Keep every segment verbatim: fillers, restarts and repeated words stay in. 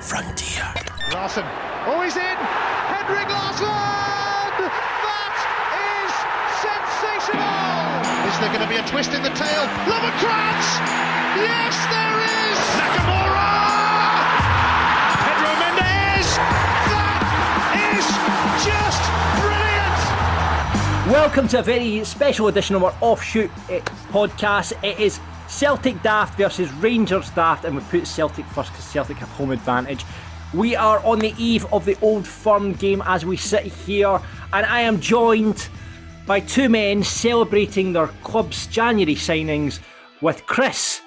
frontier. Larson. Oh, he's in! Henrik Larsson! That is sensational! Is there going to be a twist in the tail? Lovercrantz! Yes, there is! Nakamura! Pedro Mendes! That is just brilliant! Welcome to a very special edition of our offshoot podcast. It is Celtic Daft versus Rangers Daft, and we put Celtic first because Celtic have home advantage. We are on the eve of the Old Firm game as we sit here, and I am joined by two men celebrating their club's January signings with Chris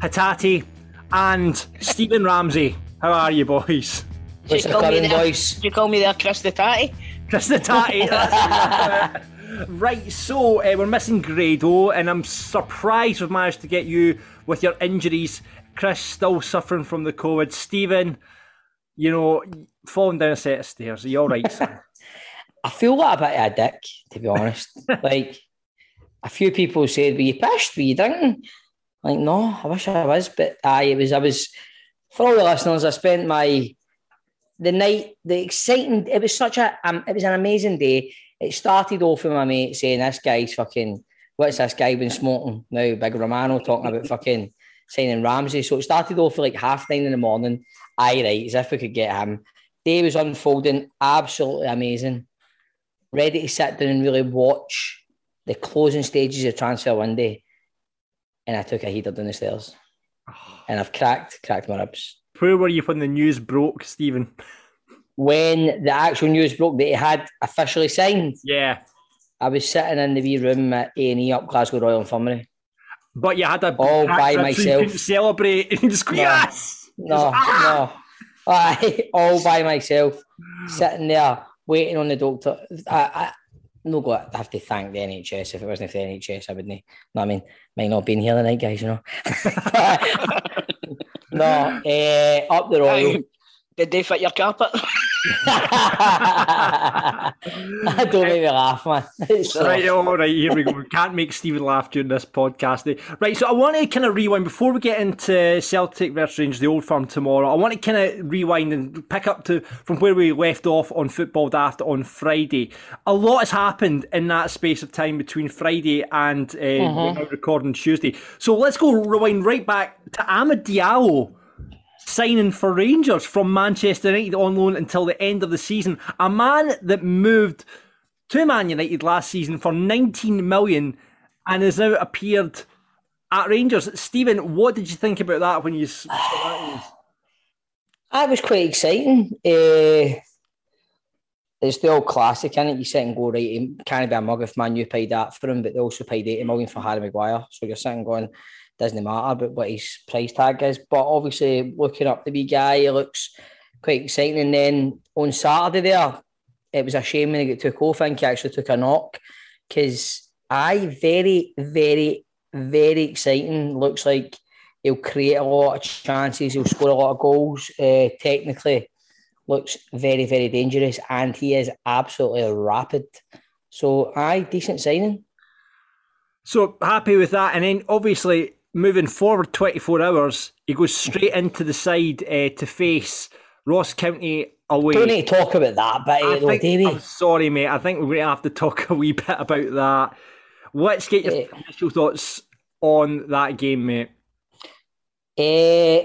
Hatati and Stephen Ramsey. How are you, boys? What's the current voice? Did you call me there, Chris Hatati? Chris Hatati. uh, right, so uh, we're missing Grado, and I'm surprised we've managed to get you with your injuries. Chris still suffering from the COVID. Stephen, you know, falling down a set of stairs. Are you all right, sir? I feel like a bit of a dick, to be honest. Like, a few people said, were you pissed? Were you drinking? Like, no, I wish I was. But I it was, I was, for all the listeners, I spent my, the night, the exciting, it was such a, um, it was an amazing day. It started off with my mate saying, this guy's fucking, what's this guy been smoking now? Big Romano talking about fucking signing Ramsey. So it started off at like half nine in the morning. Aye, right, as if we could get him. Day was unfolding, absolutely amazing. Ready to sit down and really watch the closing stages of transfer window, and I took a heater down the stairs, and I've cracked, cracked my ribs. Where were you when the news broke, Stephen? When the actual news broke that he had officially signed, yeah, I was sitting in the wee room at A and E up Glasgow Royal Infirmary. But you had a all by myself. So you couldn't celebrate and just go, no, yes! no, just, ah! no, I, all by myself, sitting there. Waiting on the doctor. I, I, no go. I have to thank the N H S. If it wasn't for the N H S, I wouldn't. No, I mean, might not have been here tonight, guys. You know. no, uh, up the road. Did they fit your carpet? Don't make me laugh, man. So. Right, all right, here we go. We can't make Stephen laugh during this podcast. Right, so I want to kind of rewind before we get into Celtic versus Rangers, the Old Firm tomorrow. I want to kind of rewind and pick up to from where we left off on Football Daft on Friday. A lot has happened in that space of time between Friday and uh, mm-hmm. we're now recording Tuesday. So let's go rewind right back to Amad Diallo signing for Rangers from Manchester United on loan until the end of the season. A man that moved to Man United last season for nineteen million and has now appeared at Rangers. Stephen, what did you think about that when you saw that? That was quite exciting. Uh, it's the old classic, isn't it? You sit and go, right, it can't be a mug if Man U paid that for him, but they also paid eighty million for Harry Maguire. So you're sitting going, doesn't matter about what his price tag is, but obviously looking up the wee guy, he looks quite exciting. And then on Saturday there, it was a shame when he got took off. I think he actually took a knock because I very, very, very exciting. Looks like he'll create a lot of chances. He'll score a lot of goals. Uh, technically, looks very, very dangerous, and he is absolutely rapid. So, aye, decent signing. So happy with that, and then obviously, moving forward twenty-four hours, he goes straight into the side uh, to face Ross County away. Don't need to talk about that, but I think, Davey. I'm sorry, mate. I think we're going to have to talk a wee bit about that. Let's get your uh, initial thoughts on that game, mate. Uh,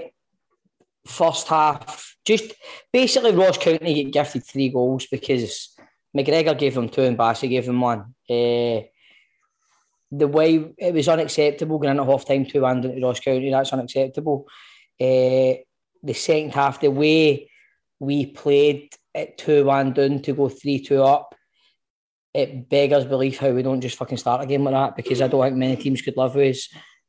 first half, just basically Ross County get gifted three goals because McGregor gave them two and Bassey gave them one. Uh, The way it was unacceptable going into half time two one down to Ross County, that's unacceptable. Uh, the second half, the way we played at two one down to go three two up, it beggars belief how we don't just fucking start a game like that, because I don't think many teams could live with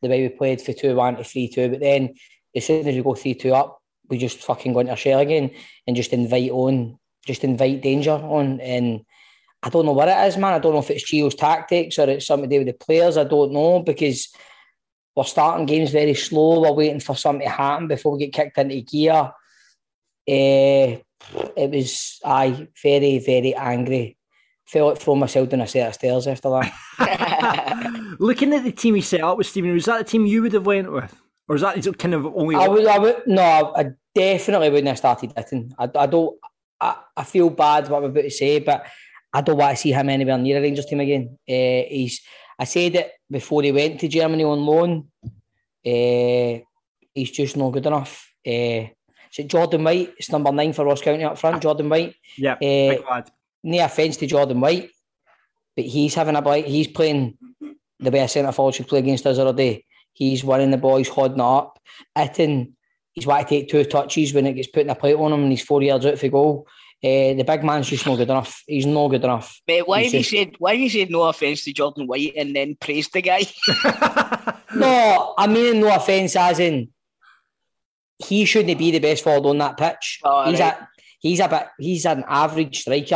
the way we played for two one to three two. But then as soon as we go three two up, we just fucking go into our shell again and just invite on, just invite danger on. And I don't know what it is, man. I don't know if it's Gio's tactics or it's something to do with the players. I don't know, because we're starting games very slow. We're waiting for something to happen before we get kicked into gear. Uh, it was, aye, very, very angry. Felt like throwing myself down a set of stairs after that. Looking at the team he set up with, Stephen, was that the team you would have went with? Or is that is it kind of only... I would, I would, no, I definitely wouldn't have started Itten. I, I don't... I, I feel bad what I'm about to say, but I don't want to see him anywhere near a Rangers team again. Uh, he's... I said it before he went to Germany on loan. Uh, he's just not good enough. Uh, so Jordan White, it's number nine for Ross County up front, Jordan White. Yeah, uh, no offence to Jordan White, but he's having a bite. He's playing the way a centre-forward should play against us the other day. He's winning the ball, he's holding it up. Itten, he's wanting to take two touches when it gets put in a plate on him and he's four yards out for goal. Uh, the big man's just not good enough. He's not good enough. But why have you said why have you said no offence to Jordan White and then praised the guy? No, I mean no offence as in he shouldn't be the best forward on that pitch. Oh, he's right. a he's a bit, he's an average striker.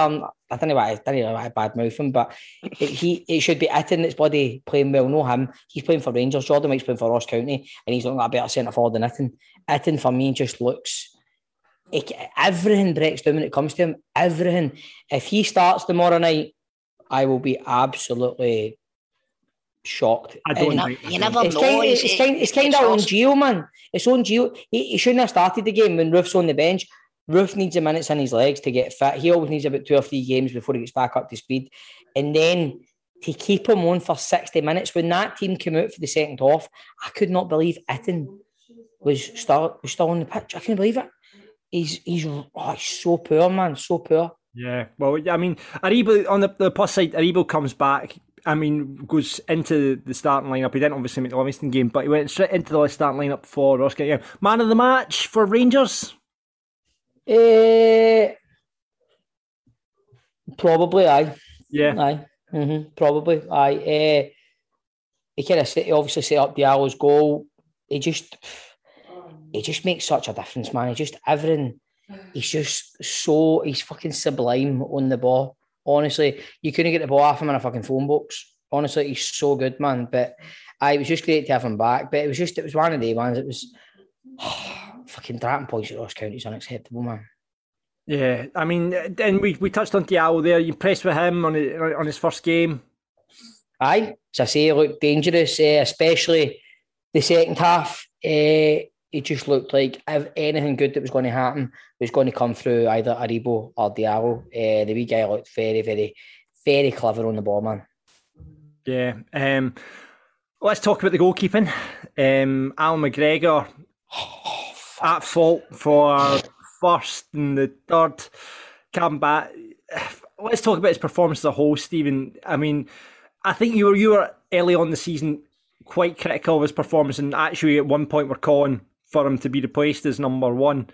I don't know why I don't know why I badmouth him, but it, he it should be Itten that's body playing well, no him. He's playing for Rangers. Jordan White's playing for Ross County, and he's looking like a better centre forward than Itten. Itten for me just looks. It, everything breaks down when it comes to him. Everything. If he starts tomorrow night, I will be absolutely shocked. I don't know. You never it's know. Kind, it's, it's, kind, it's kind it's of on Geo, man. It's on Geo. He, he shouldn't have started the game when Roofe's on the bench. Roofe needs the minutes in his legs to get fit. He always needs about two or three games before he gets back up to speed. And then to keep him on for sixty minutes, when that team came out for the second half, I could not believe Itten was still, was still on the pitch. I couldn't believe it. He's he's, oh, he's so poor, man, so poor. Yeah, well, I mean, Aribo, on the, the plus side, Aribo comes back, I mean, goes into the starting lineup. He didn't obviously make the Livingston game, but he went straight into the starting lineup for Ross County. Man of the match for Rangers? Uh, probably, aye. Yeah. Aye, mm-hmm. probably, aye. Uh, he kind of set, obviously set up Diallo's goal. He just... He just makes such a difference, man. He just everything. He's just so he's fucking sublime on the ball. Honestly, you couldn't get the ball off him in a fucking phone box. Honestly, he's so good, man. But I it was just great to have him back. But it was just it was one of the ones. It was oh, fucking dropping points at Ross County is unacceptable, man. Yeah, I mean, and we, we touched on Diallo there. You impressed with him on his, on his first game? Aye, as I say, he looked dangerous, uh, especially the second half. Uh, It just looked like if anything good that was going to happen was going to come through either Aribo or Diallo. Uh, the wee guy looked very, very, very clever on the ball, man. Yeah. Um, let's talk about the goalkeeping. Um, Al McGregor oh, at fault for first and the third. Combat. Let's talk about his performance as a whole, Stephen. I mean, I think you were you were early on the season quite critical of his performance, and actually at one point we're calling for him to be replaced as number one.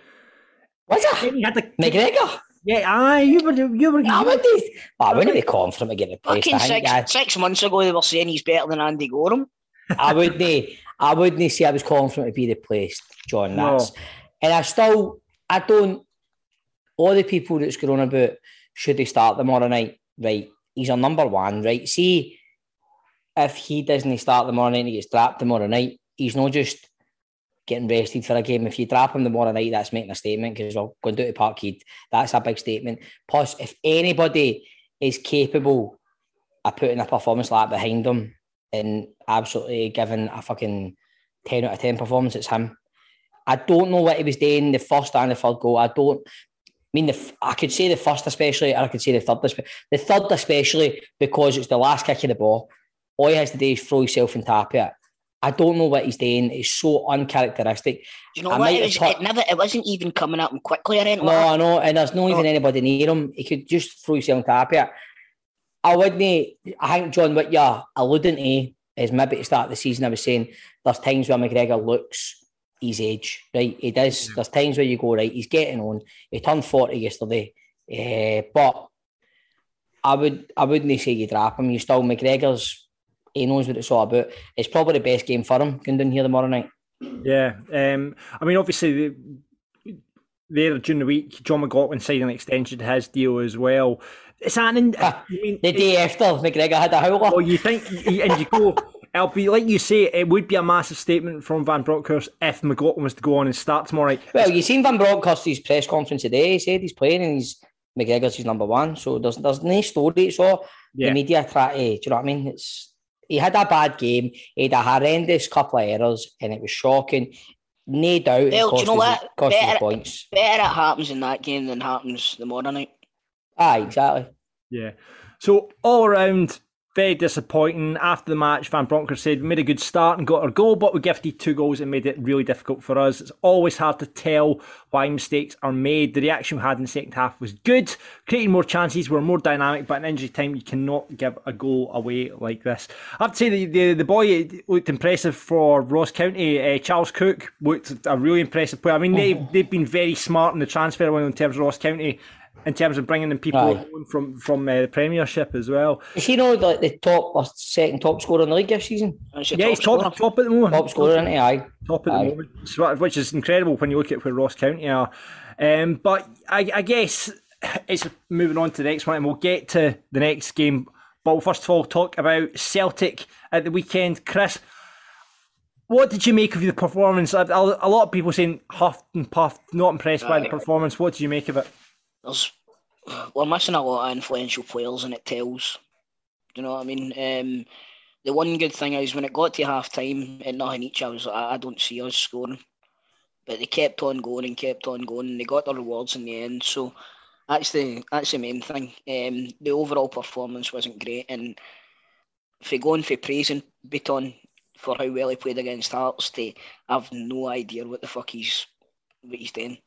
Was it? He had the McGregor? Yeah, aye, you were... You were nah, you were, they, oh, I wouldn't be calling for him to get replaced. Fucking six, I, six months ago they were saying he's better than Andy Gorham. I wouldn't... I wouldn't say I was calling for him to be replaced, John. That's... No. And I still... I don't... All the people that's going on about should they start tomorrow night, right? He's our number one, right? See... If he doesn't start tomorrow night and he gets dropped tomorrow night, he's not just getting rested for a game. If you drop him tomorrow night, that's making a statement because we're going down to Parkhead. That's a big statement. Plus, if anybody is capable of putting a performance like that behind him and absolutely giving a fucking ten out of ten performance, it's him. I don't know what he was doing the first and the third goal. I don't... I mean, the, I could say the first especially, or I could say the third. The third especially because it's the last kick of the ball. All he has to do is throw himself and tap it. I don't know what he's doing. It's so uncharacteristic. Do you know I what? It, was, put... it, never, it wasn't even coming up quickly or anything. No, I know. And there's not no. even anybody near him. He could just throw himself and tap it. I wouldn't... I think, John, what you're alluding to is maybe to start the season I was saying there's times where McGregor looks his age, right? He does. Yeah. There's times where you go, right, he's getting on. He turned forty yesterday. Uh, but I, would, I wouldn't say you drop him. You still... McGregor's... He knows what it's all about. It's probably the best game for him going down here tomorrow night. Yeah. Um, I mean, obviously, there during the week, John McLaughlin signed an extension to his deal as well. It's an... I mean, the day after McGregor had a howler. Well, you think... And you go... It'll be, like you say, it would be a massive statement from Van Bronckhorst if McLaughlin was to go on and start tomorrow night. Well, you've seen Van Bronckhorst's press conference today. He said he's playing and he's... McGregor's his number one. So there's, there's no story. It's all yeah. the media try to... Do you know what I mean? It's... he had a bad game. He had a horrendous couple of errors, and it was shocking. No doubt, Del, it cost, do you know his, what? cost better, his points. Better it happens in that game than happens tomorrow night. Ah, exactly. Yeah. So all around, very disappointing. After the match, Van Bronckhorst said, we made a good start and got our goal, but we gifted two goals and made it really difficult for us. It's always hard to tell why mistakes are made. The reaction we had in the second half was good. Creating more chances, we're more dynamic, but in injury time, you cannot give a goal away like this. I have to say, the, the, the boy looked impressive for Ross County. Uh, Charles Cook looked a really impressive player. I mean, they've, they've been very smart in the transfer window in terms of Ross County, in terms of bringing in people Aye. from from uh, the Premiership as well. Is he not like the top or second top scorer in the league this season? Yeah, he's top, top at the moment. Top scorer, isn't he? Aye. Top at Aye. the moment, which is incredible when you look at where Ross County are. Um, but I, I guess it's moving on to the next one, and we'll get to the next game. But we'll first of all talk about Celtic at the weekend. Chris, what did you make of the performance? A, a lot of people saying huffed and puffed, not impressed Aye. by the performance. What did you make of it? There's, we're missing a lot of influential players, and it tells. Do you know what I mean? Um, the one good thing is when it got to half time at nothing each, I was like, I don't see us scoring. But they kept on going and kept on going, and they got their rewards in the end. So that's the that's the main thing. Um, the overall performance wasn't great, and if you're going for praising Beaton for how well he played against Hearts, they have no idea what the fuck he's what he's doing.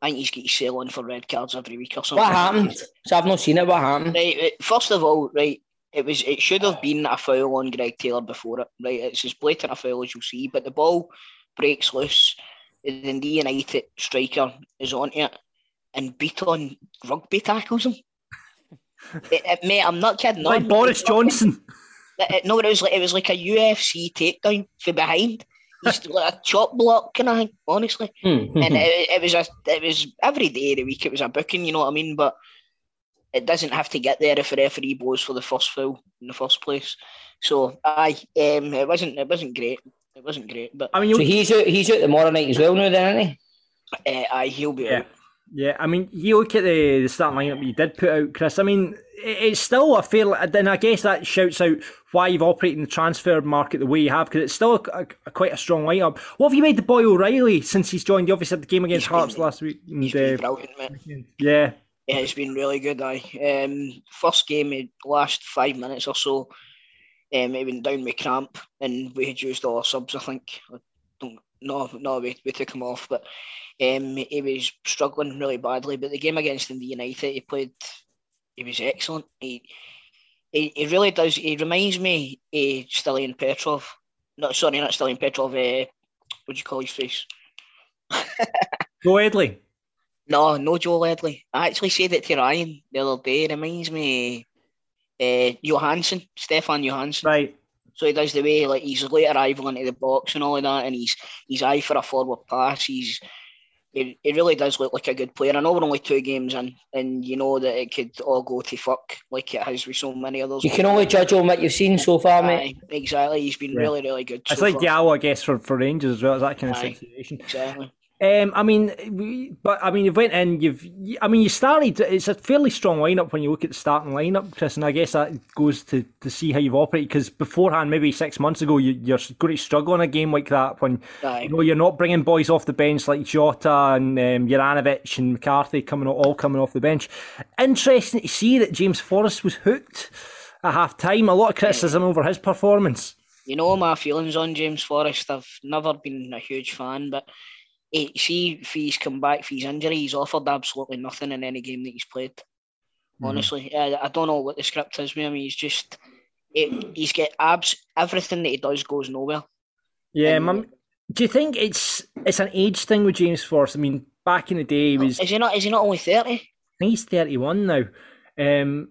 I think he's getting sell on for red cards every week or something. What happened? So I've not seen it. What happened? Right. First of all, right, it was it should have been a foul on Greg Taylor before it. Right, it's as blatant a foul as you'll see. But the ball breaks loose. The Dundee United striker is onto it, and Beaton rugby tackles him. it, it, mate, I'm not kidding. Like no, Boris Johnson. It, it, no, it was like it was like a U F C takedown from behind. He's like a chop block kind of thing, honestly. Mm-hmm. And it, it was a, it was every day of the week. It was a booking, you know what I mean. But it doesn't have to get there if a referee blows for the first foul in the first place. So aye, um, it wasn't it wasn't great. It wasn't great. But I mean, so he's out, he's out tomorrow night as well now, then, isn't he? Uh, aye, he'll be yeah. out. Yeah, I mean, you look at the, the starting lineup you did put out, Chris. I mean, it, it's still a fair... And I guess that shouts out why you've operated in the transfer market the way you have, because it's still a, a, quite a strong lineup. What have you made the boy O'Riley since he's joined? You obviously had the game against Hearts been, last week. And, he's been uh, brilliant, mate. Yeah. Yeah, it's been really good, aye. Um, first game, the last five minutes or so, um, it went down with cramp, and we had used all our subs, I think. I don't, no, no, we, we took him off, but... Um, he was struggling really badly, but the game against Dundee United, he played. He was excellent. He, he, he really does. He reminds me of Stiliyan Petrov. No, sorry, not Stiliyan Petrov. Uh, what do you call his face? Joe Edley. No, no Joel Edley. I actually said it to Ryan the other day. It reminds me of uh, Johansson, Stefan Johansson. Right. So he does the way like he's a late arrival into the box and all of that, and he's he's eye for a forward pass. He's He, he really does look like a good player. I know we're only two games in, and you know that it could all go to fuck like it has with so many others. You can only judge on what you've seen so far, mate. Aye, exactly. He's been yeah. really, really good. It's so like Diallo, I guess, for, for Rangers as well. It's that kind Aye, of situation. Exactly. Um, I mean, we, but I mean, you went in. You've, I mean, you started. It's a fairly strong lineup when you look at the starting lineup, Chris. And I guess that goes to, to see how you've operated, because beforehand, maybe six months ago, you, you're going to struggle in a game like that when Aye. you know you're not bringing boys off the bench like Jota and um, Juranović and McCarthy coming all coming off the bench. Interesting to see that James Forrest was hooked at half time. A lot of criticism yeah. over his performance. You know my feelings on James Forrest. I've never been a huge fan, but. He, see, if he's come back for his injury, he's offered absolutely nothing in any game that he's played. Honestly, mm. I, I don't know what the script is with him. He's just, it, he's got abs. Everything that he does goes nowhere. Yeah, um, mum. Do you think it's it's an age thing with James Forrest? I mean, back in the day, he was. Is he not? Is he not only thirty? I think he's thirty-one now. Um,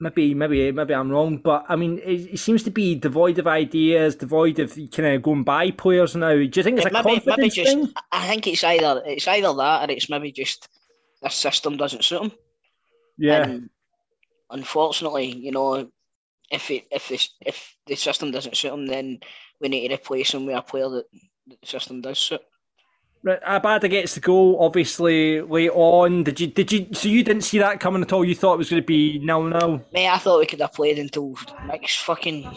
maybe, maybe, maybe I'm wrong, but I mean, it, it seems to be devoid of ideas, devoid of kind of going by players now. Do you think it's it a maybe, confidence maybe just, thing? I think it's either it's either that, or it's maybe just the system doesn't suit him. Yeah. And unfortunately, you know, if it if this if the system doesn't suit him, then we need to replace him with a player that the system does suit. Right, Abada gets the goal, obviously, late on. Did you, did you, so you didn't see that coming at all? You thought it was going to be nil nil? Mate, I thought we could have played until next fucking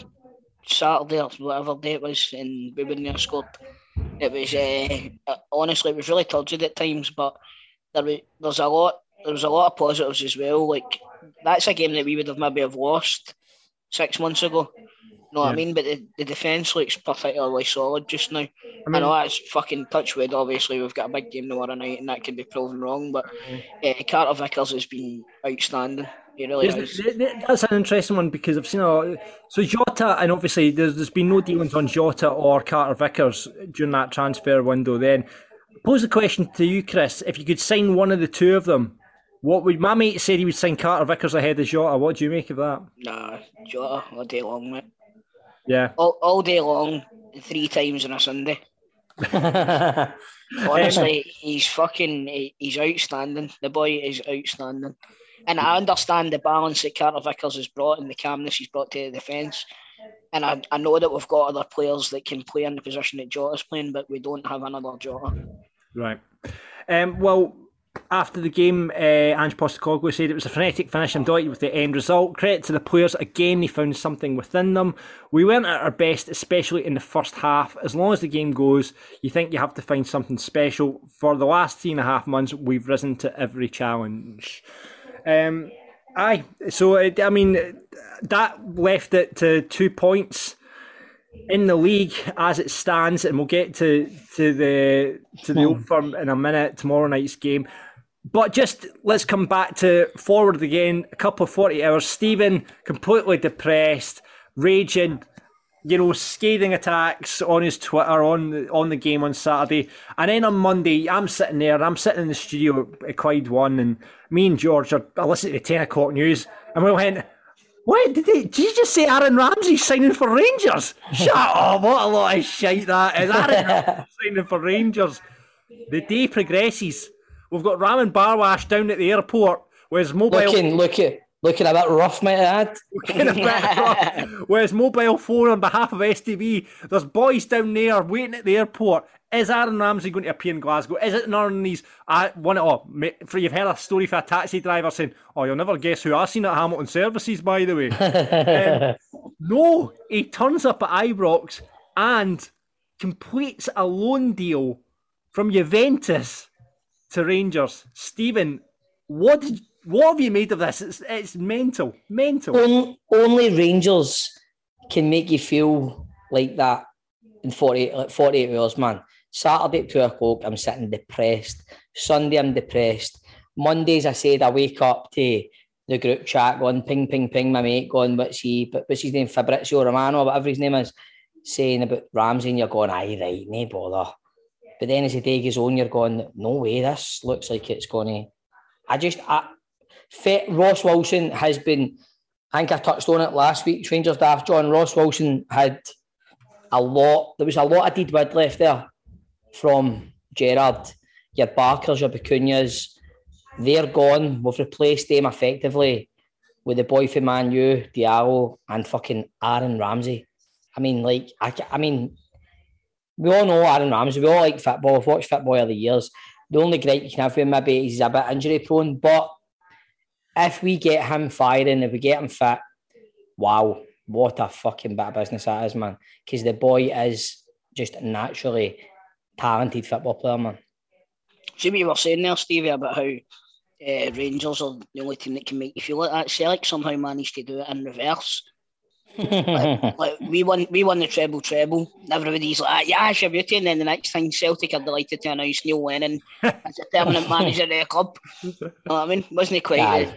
Saturday or whatever day it was, and we wouldn't have scored. It was uh, honestly, it was really turgid at times, but there was there's a lot there was a lot of positives as well. Like, that's a game that we would have maybe have lost six months ago. You know what yeah. I mean? But the, the defence looks particularly solid just now. I, mean, I know that's fucking touch wood, obviously. We've got a big game tomorrow night and that could be proven wrong, but yeah, Carter Vickers has been outstanding. He really is. That's an interesting one because I've seen a... So Jota, and obviously there's, there's been no dealings on Jota or Carter Vickers during that transfer window then. Pose the question to you, Chris. If you could sign one of the two of them, what would my mate said he would sign Carter Vickers ahead of Jota? What do you make of that? Nah, Jota all day long, mate. Yeah. All, all day long, three times on a Sunday. Honestly, he's fucking, he's outstanding. The boy is outstanding. And I understand the balance that Carter Vickers has brought and the calmness he's brought to the defence. And I, I know that we've got other players that can play in the position that Jota's playing, but we don't have another Jota. Right. Um, well, after the game, uh, Ange Postecoglou said it was a frenetic finish and delighted with the end result. Credit to the players, again they found something within them. We weren't at our best, especially in the first half. As long as the game goes, you think you have to find something special. For the last three and a half months, we've risen to every challenge. Um, aye, so I mean, that left it to two points in the league as it stands, and we'll get to, to the to the Old Firm in a minute, tomorrow night's game. But just let's come back to forward again, a couple of forty hours. Stephen, completely depressed, raging, you know, scathing attacks on his Twitter, on the, on the game on Saturday. And then on Monday, I'm sitting there, I'm sitting in the studio at Clyde One, and me and George are I listened to the ten o'clock news, and we went, what, did, they, did you just say Aaron Ramsey signing for Rangers? Shut up, what a lot of shite that is. Aaron Ramsey signing for Rangers. The day progresses. We've got Raman Barwash down at the airport with his mobile... Looking, looking, looking a bit rough, might I add. Looking a bit rough with his mobile phone on behalf of S T V. There's boys down there waiting at the airport. Is Aaron Ramsey going to appear in Glasgow? Is it none of these? I want it all. For you've heard a story for a taxi driver saying, "Oh, you'll never guess who I've seen at Hamilton Services." By the way, um, no, he turns up at Ibrox and completes a loan deal from Juventus to Rangers. Stephen, what did, what have you made of this? It's it's mental, mental. Only, only Rangers can make you feel like that in forty-eight hours, man. Saturday at two o'clock, I'm sitting depressed. Sunday, I'm depressed. Mondays, I said, I wake up to the group chat going, ping, ping, ping, my mate going, what's he, what's his name, Fabrizio Romano, whatever his name is, saying about Ramsey, and you're going, aye, right, no bother. But then as the day goes on, you're going, no way, this looks like it's going to... I just... I, Ross Wilson has been... I think I touched on it last week, Rangers Daft, John. Ross Wilson had a lot... There was a lot of deadwood left there. From Gerrard, your Barkers, your Vicuñas, they're gone. We've replaced them effectively with the boy from Man U, Diallo, and fucking Aaron Ramsey. I mean, like, I, I mean, we all know Aaron Ramsey. We all like football. We've watched football over the years. The only gripe you can have with him maybe is he's a bit injury prone. But if we get him firing, if we get him fit, wow, what a fucking bit of business that is, man. Because the boy is just naturally talented football player, man. See what you were saying there, Stevie, about how uh, Rangers are the only team that can make you feel like that. Celtic somehow managed to do it in reverse. like, like we won, we won the treble treble. Everybody's like, "Yeah, it's a beauty," and then the next thing, Celtic are delighted to announce Neil Lennon as a permanent manager of the club. You know what I mean? Wasn't he quite?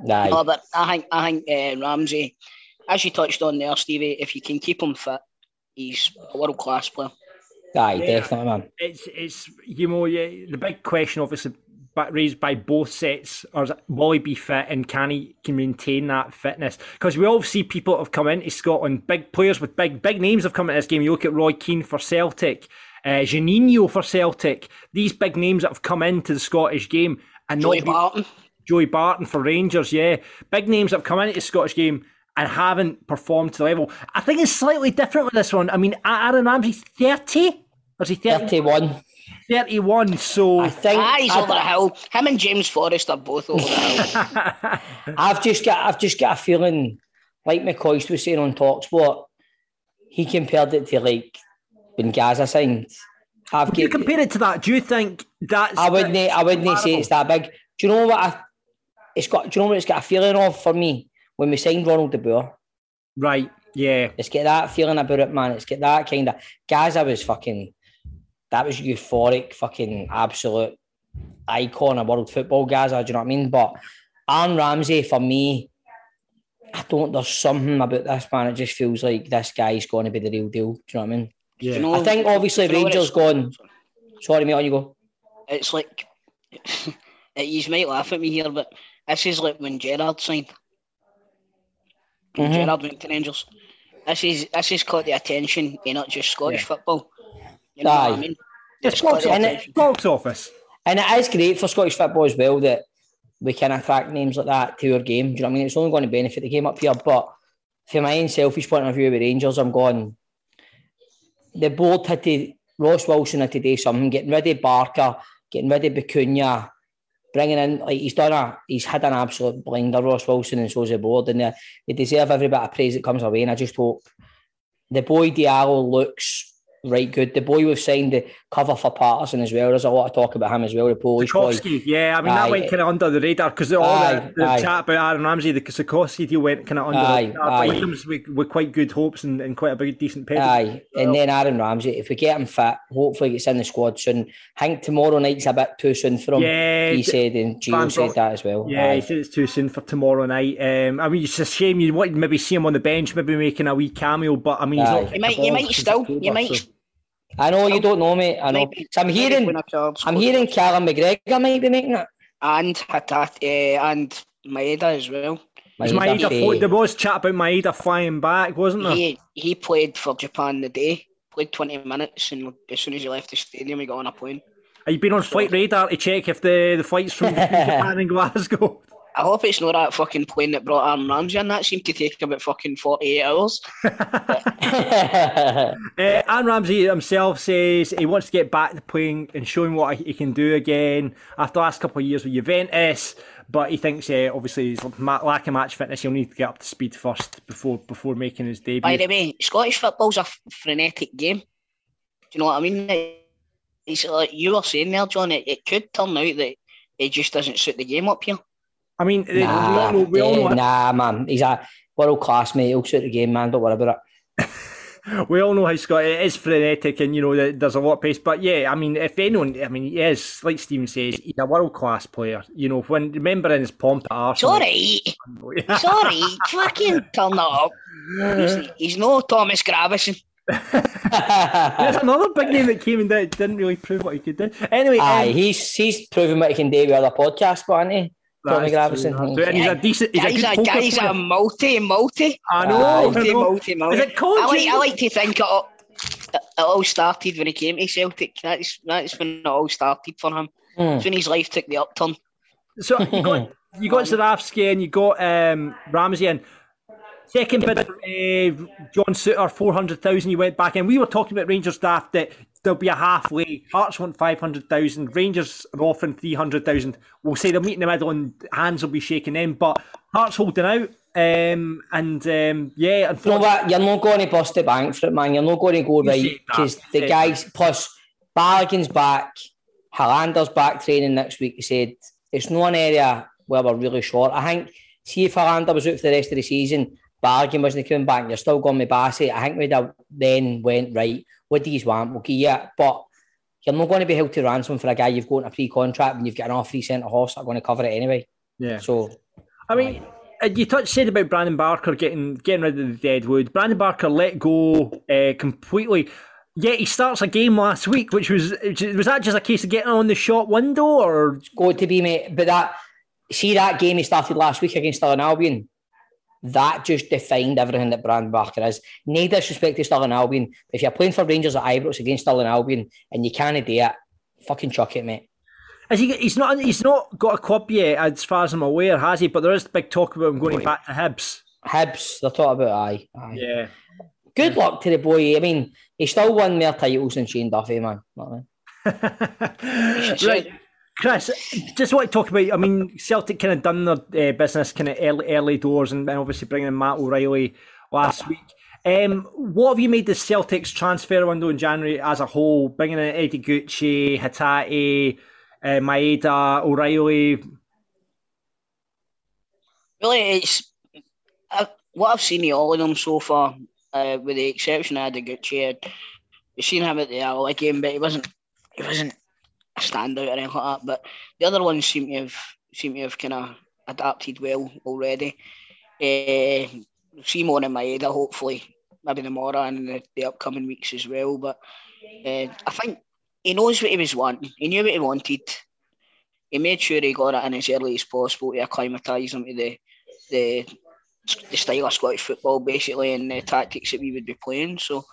Nah. No, but I think I think uh, Ramsey, as you touched on there, Stevie, if you can keep him fit, he's a world class player. Aye, yeah, definitely, man. It's, it's you know, yeah, the big question, obviously, raised by both sets, or will he be fit and can he can maintain that fitness? Because we all see people that have come into Scotland, big players with big, big names have come into this game. You look at Roy Keane for Celtic, uh, Janino for Celtic, these big names that have come into the Scottish game. And Joey not Barton. Joey Barton for Rangers, yeah. Big names that have come into the Scottish game and haven't performed to the level. I think it's slightly different with this one. I mean, Aaron Ramsey's thirty. Was he thirty-one? thirty-one, so... I think... Ah, he's I, over the hill. Him and James Forrest are both over the hill. I've just got I've just got a feeling, like McCoist was saying on TalkSport, he compared it to like when Gaza signed. Have you compared it to that? Do you think that's... I wouldn't, I wouldn't say it's that big. Do you know what I, it's got? Do you know what it's got a feeling of for me? When we signed Ronald De Boer. Right, yeah. It's got that feeling about it, man. It's got that kind of... Gaza was fucking... That was euphoric, fucking absolute icon of world football, Gaza, do you know what I mean? But Aaron Ramsey, for me, I don't... There's something about this, man. It just feels like this guy's going to be the real deal, do you know what I mean? Yeah. You know, I think, obviously, you know, Rangers gone... Sorry, mate, on you go. It's like... You might laugh at me here, but this is like when Gerrard signed... Mm-hmm. Gerrard went to Rangers. This is this is caught the attention in not just Scottish yeah. football. You know Aye. what I mean? It's box, and it's box office. And it is great for Scottish football as well that we can attract names like that to our game. Do you know what I mean? It's only going to benefit the game up here. But from my own selfish point of view with Rangers, I'm going, the board had to, Ross Wilson had to do something, getting rid of Barker, getting rid of Vicuña, bringing in, like, he's done a, he's had an absolute blinder, Ross Wilson, and so's the board, and they, they deserve every bit of praise that comes away. And I just hope the boy Diallo looks right good. The boy we've signed, the cover for Patterson as well. There's a lot of talk about him as well. The Polish Sikorsky, boy. yeah, I mean aye. that went kind of under the radar because all aye, the, the chat about Aaron Ramsey, the Sikorsky deal went kind of under aye, the radar. But comes with, with quite good hopes and, and quite a big decent pedigree. Aye, and then Aaron Ramsey, if we get him fit, hopefully gets in the squad soon. I think tomorrow night's a bit too soon for him. Yeah, he said, and Gio said that as well. Yeah, aye. he said it's too soon for tomorrow night. Um, I mean, it's a shame you would maybe see him on the bench, maybe making a wee cameo. But I mean, he's not you might, you might still, you might. So. I know you don't know, mate. I know. So I'm hearing, I'm hearing Callum McGregor might be making it, and Hatati uh, and Maeda as well. Maeda, Maeda fought, there was chat about Maeda flying back, wasn't there? He, he played for Japan the day, played twenty minutes, and as soon as he left the stadium, he got on a plane. Have you been on so, flight radar to check if the the flights from Japan and Glasgow? I hope it's not that fucking plane that brought Aaron Ramsey in. That seemed to take about fucking forty-eight hours. uh, Aaron Ramsey himself says he wants to get back to playing and showing what he can do again after the last couple of years with Juventus, but he thinks uh, obviously his lack of match fitness, he'll need to get up to speed first before before making his debut. By the way, Scottish football's a frenetic game. Do you know what I mean? It's like you were saying there, John, it, it could turn out that it just doesn't suit the game up here. I mean, nah, we all know, we all know nah, man. He's a world class mate. He'll suit the game, man. Don't worry about it. We all know how Scott it is frenetic, and you know there's a lot of pace. But yeah, I mean, if anyone, I mean, he is like Stephen says, he's a world class player. You know, when remembering his pomp at Arsenal. Sorry, sorry, fucking turn that up. He's, he's no Thomas Gravison. There's another big name that came and did, didn't really prove what he could do. Anyway, aye, um, he's he's proven what he can do with other podcasts, but isn't he? Tommy Gravison. Yeah. He's a decent. He's yeah, a, a He's a multi, multi. I know. Uh, multi, I know. multi, multi. Is it cold? I like, I like to think it all, it all started when he came to Celtic. That's that's when it all started for him. Mm. That's when his life took the upturn. So you got you got Zarafsky and you got um, Ramsey and second bid for uh, John Suter, four hundred thousand. You went back in. We were talking about Rangers Daft that there'll be a halfway. Hearts want five hundred thousand. Rangers are offering three hundred thousand. We'll say they'll meet in the middle and hands will be shaking them, but Hearts holding out. Um, and um, yeah, unfortunately... You know what? You're not going to bust the bank for it, man. You're not going to go right because the yeah. guys, plus Balogun's back, Haalander's back training next week. He said it's not an area where we're really short. I think, see if Haalander was out for the rest of the season, Balogun wasn't coming back, and you're still going with Bassey. I think we'd have then went right. What do you want? We'll give you it. But you're not going to be held to ransom for a guy you've got in a pre-contract and you've got an off-free centre horse that are going to cover it anyway. Yeah. So, I mean, right. you touched said about Brandon Barker getting getting rid of the dead wood. Brandon Barker let go uh, completely. Yet he starts a game last week, which was was that just a case of getting on the shop window or it's going to be mate? But that see that game he started last week against Stirling Albion. That just defined everything that Brandon Barker is. No disrespect to Stirling Albion, but if you're playing for Rangers at Ibrox against Stirling Albion and you can't do it, fucking chuck it, mate. Has he, he's not He's not got a club yet, as far as I'm aware, has he? But there is big talk about him going back to Hibs. Hibs, they're talking about aye. aye. Yeah. Good luck to the boy. I mean, he still won more titles than Shane Duffy, man. Not man. Right. Chris, just want to talk about, I mean, Celtic kind of done their uh, business kind of early, early doors and, and obviously bringing in Matt O'Riley last week. Um, what have you made the Celtic's transfer window in January as a whole? Bringing in Edigucci, Hatati, uh, Maeda, O'Riley. Really, it's uh, what I've seen of all of them so far, uh, with the exception of Edigucci. We've seen him at the Alloa game, but he wasn't he wasn't a standout or anything like that. But the other ones seem to have seem to have kind of adapted well already. Uh, we'll see more in Maeda, hopefully. Maybe tomorrow and in the, the upcoming weeks as well. But uh, I think he knows what he was wanting. He knew what he wanted. He made sure he got it in as early as possible to acclimatise him to the, the the style of Scottish football, basically, and the tactics that we would be playing. So,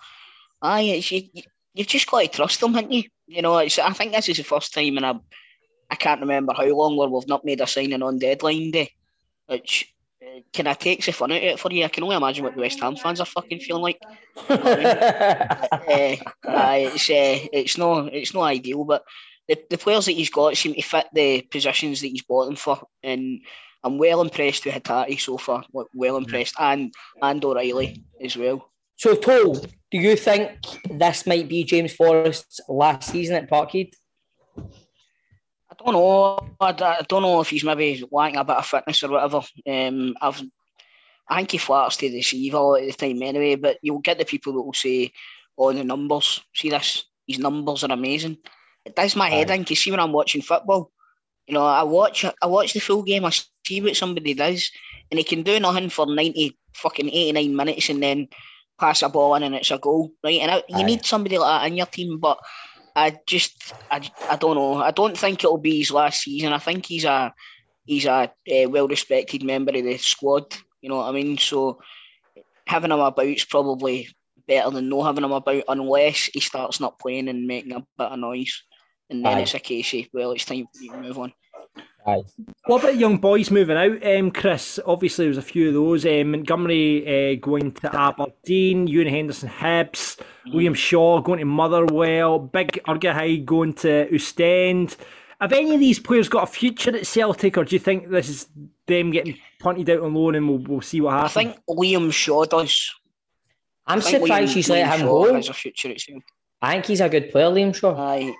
aye, it's, you, you've just got to trust him, haven't you? You know, it's, I think this is the first time in a, I can't remember how long where we've not made a signing on deadline day, which... Can I take the fun out of it for you? I can only imagine what the West Ham fans are fucking feeling like. uh, uh, it's uh, it's no it's no ideal, but the, the players that he's got seem to fit the positions that he's bought them for, and I'm well impressed with Hatati so far. Well impressed, and and O'Riley as well. So, Tol, do you think this might be James Forrest's last season at Parkhead? I don't know. I, I don't know if he's maybe lacking a bit of fitness or whatever. Um, I've, I think he flirts to deceive a lot of the time anyway, but you'll get the people that will say, oh, the numbers, see this, his numbers are amazing. It does my head in, 'cause see when I'm watching football, you know, I watch I watch the full game, I see what somebody does, and he can do nothing for ninety, fucking eighty-nine minutes and then pass a ball in and it's a goal, right? And I, you Aye. need somebody like that in your team, but... I just, I, I don't know. I don't think it'll be his last season. I think he's a, he's a uh, well-respected member of the squad. You know what I mean? So having him about is probably better than no having him about, unless he starts not playing and making a bit of noise. And then Aye. it's a case of, well, it's time for you to move on. Aye. What about young boys moving out, um, Chris? Obviously, there was a few of those. Um, Montgomery uh, going to Aberdeen, Ewan Henderson Hibs, mm. William Shaw going to Motherwell, Big Urgahai going to Oostend. Have any of these players got a future at Celtic, or do you think this is them getting punted out on loan and we'll, we'll see what happens? I think William Shaw does. I'm surprised he's let him go. Has a future at Celtic. I think he's a good player, Liam Shaw. Aye.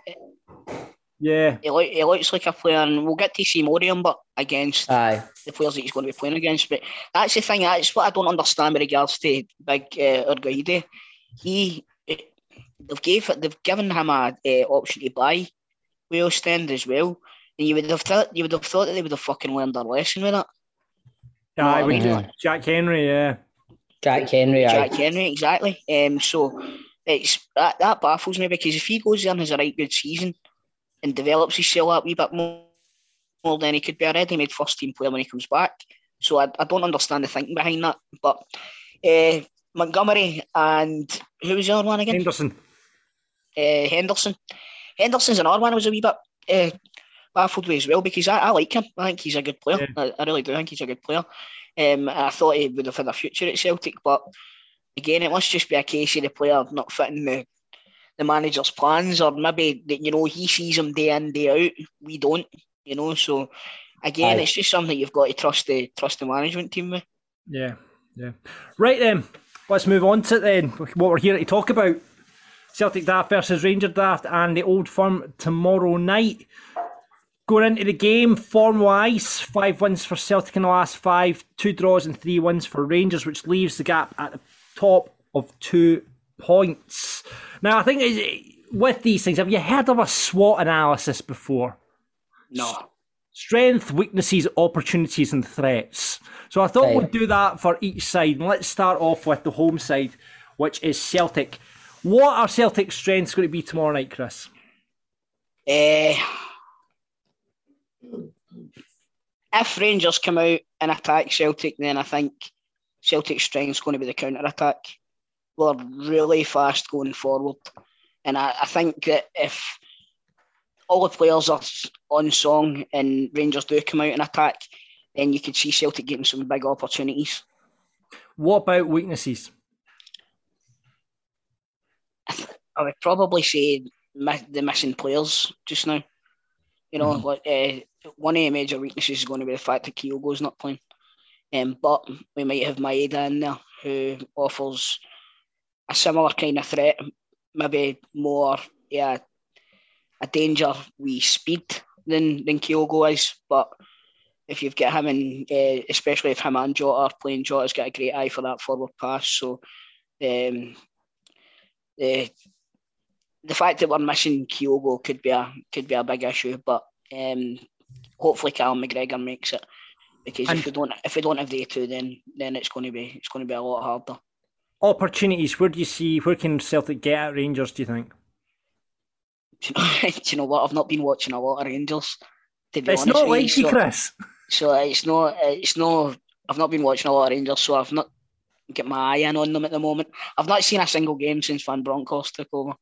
Yeah, he, look, he looks like a player, and we'll get to see more of him, but against Aye. the players that he's going to be playing against. But that's the thing, that's what I don't understand with regards to Big uh, Urgahide. He, they've, gave, they've given him an uh, option to buy with Oostend as well, and you would have th- you would have thought that they would have fucking learned their lesson with that. Yeah, I mean, like, Jack Henry, yeah, Jack Henry, Jack I... Henry, exactly. Um, so it's that, that baffles me, because if he goes there and has a right good season and develops his shell up a wee bit more, more than he could be a ready-made first-team player when he comes back. So I, I don't understand the thinking behind that. But uh, Montgomery and... Who was the other one again? Henderson. Uh, Henderson. Henderson's another one I was a wee bit uh, baffled with as well, because I, I like him. I think he's a good player. Yeah. I, I really do think he's a good player. Um, I thought he would have had a future at Celtic, but again, it must just be a case of the player not fitting the... the manager's plans, or maybe that, you know, he sees them day in, day out, we don't, you know. So again, Aye. it's just something you've got to trust the trust the management team with. Yeah, yeah. Right then, let's move on to then what we're here to talk about: Celtic Daft versus Rangers Daft, and the Old Firm tomorrow night. Going into the game, form-wise, five wins for Celtic in the last five, two draws and three wins for Rangers, which leaves the gap at the top of two points. Now, I think with these things, have you heard of a SWOT analysis before? No. Strength, weaknesses, opportunities and threats. So I thought Damn. we'd do that for each side. And let's start off with the home side, which is Celtic. What are Celtic's strengths going to be tomorrow night, Chris? Uh, if Rangers come out and attack Celtic, then I think Celtic's strength's going to be the counter-attack. We're really fast going forward, and I, I think that if all the players are on song and Rangers do come out and attack, then you could see Celtic getting some big opportunities. What about weaknesses? I, th- I would probably say mi- the missing players just now. You know, mm. like, uh, one of the major weaknesses is going to be the fact that Kyogo's not playing, um, but we might have Maeda in there, who offers a similar kind of threat, maybe more yeah, a danger with speed than, than Kyogo is. But if you've got him in, uh, especially if him and Jota are playing, Jota's got a great eye for that forward pass. So um, the the fact that we're missing Kyogo could be a could be a big issue. But um, hopefully, Callum McGregor makes it, because and if we don't if we don't have the two, then then it's going to be it's going to be a lot harder. Opportunities. Where do you see? Where can Celtic get at Rangers, do you think? Do you know, do you know what? I've not been watching a lot of Rangers, to be honest. It's not like you, Chris. So it's not. It's not. I've not been watching a lot of Rangers, so I've not got my eye in on them at the moment. I've not seen a single game since Van Bronckhorst took over.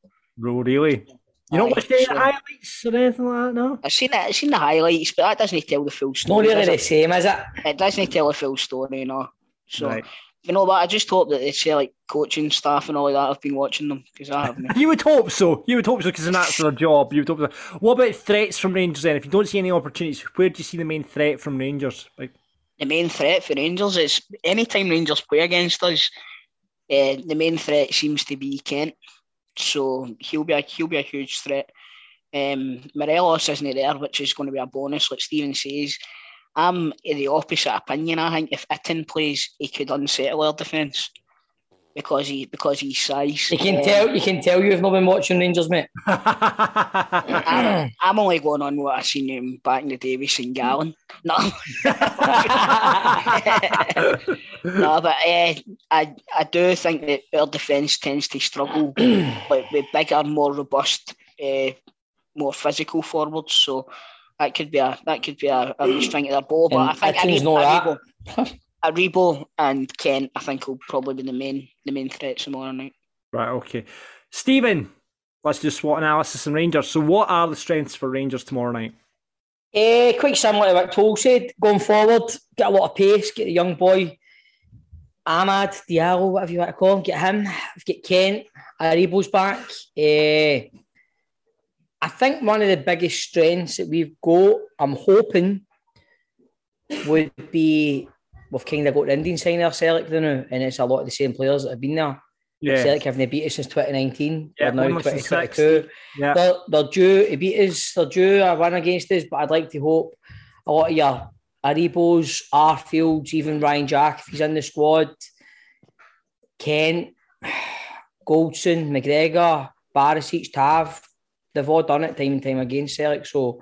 Oh, really? You don't watch any highlights or anything like that, no? I've seen it. I've seen the highlights, but that doesn't tell the full story. Not really the same, is it? It doesn't tell the full story, no. So. Right. You know what? I just hope that they say, like, coaching staff and all of that. I've been watching them because I haven't. You would hope so. You would hope so, because that's their job. You would hope so. What about threats from Rangers then? If you don't see any opportunities, where do you see the main threat from Rangers? Like, the main threat for Rangers is any time Rangers play against us, uh, the main threat seems to be Kent. So he'll be a he'll be a huge threat. Um, Morelos isn't there, which is going to be a bonus, like Stephen says. I'm um, in the opposite opinion. I think if Itten plays, he could unsettle our defence because he because he's size. You can um, tell you can tell you've not been watching Rangers, mate. I'm, I'm only going on what I seen him back in the day with Saint Gallen. No, no, but uh, I I do think that our defence tends to struggle like, with bigger, more robust, uh, more physical forwards. So. That could be a that could be a, a strength of their ball, but I think Aribo, Aribo, Aribo and Kent, I think, will probably be the main the main threats tomorrow night. Right, okay. Stephen, let's do SWOT analysis in Rangers. So, what are the strengths for Rangers tomorrow night? Eh, quite similar to what Tol said. Going forward, get a lot of pace. Get the young boy, Amad Diallo, whatever you want to call him. Get him. Get Kent. Aribo's back. Eh. I think one of the biggest strengths that we've got, I'm hoping, would be we've kind of got the Indian sign there, Celtic, now, and it's a lot of the same players that have been there. Yeah. Celtic haven't beat us since twenty nineteen. Yeah, they're now twenty twenty-two. Yeah. They're, they're due to beat us. They're due a win against us, but I'd like to hope a lot of your Aribos, Arfields, even Ryan Jack, if he's in the squad, Kent, Goldson, McGregor, Barisic, Tav. They've all done it time and time again, Celtic. So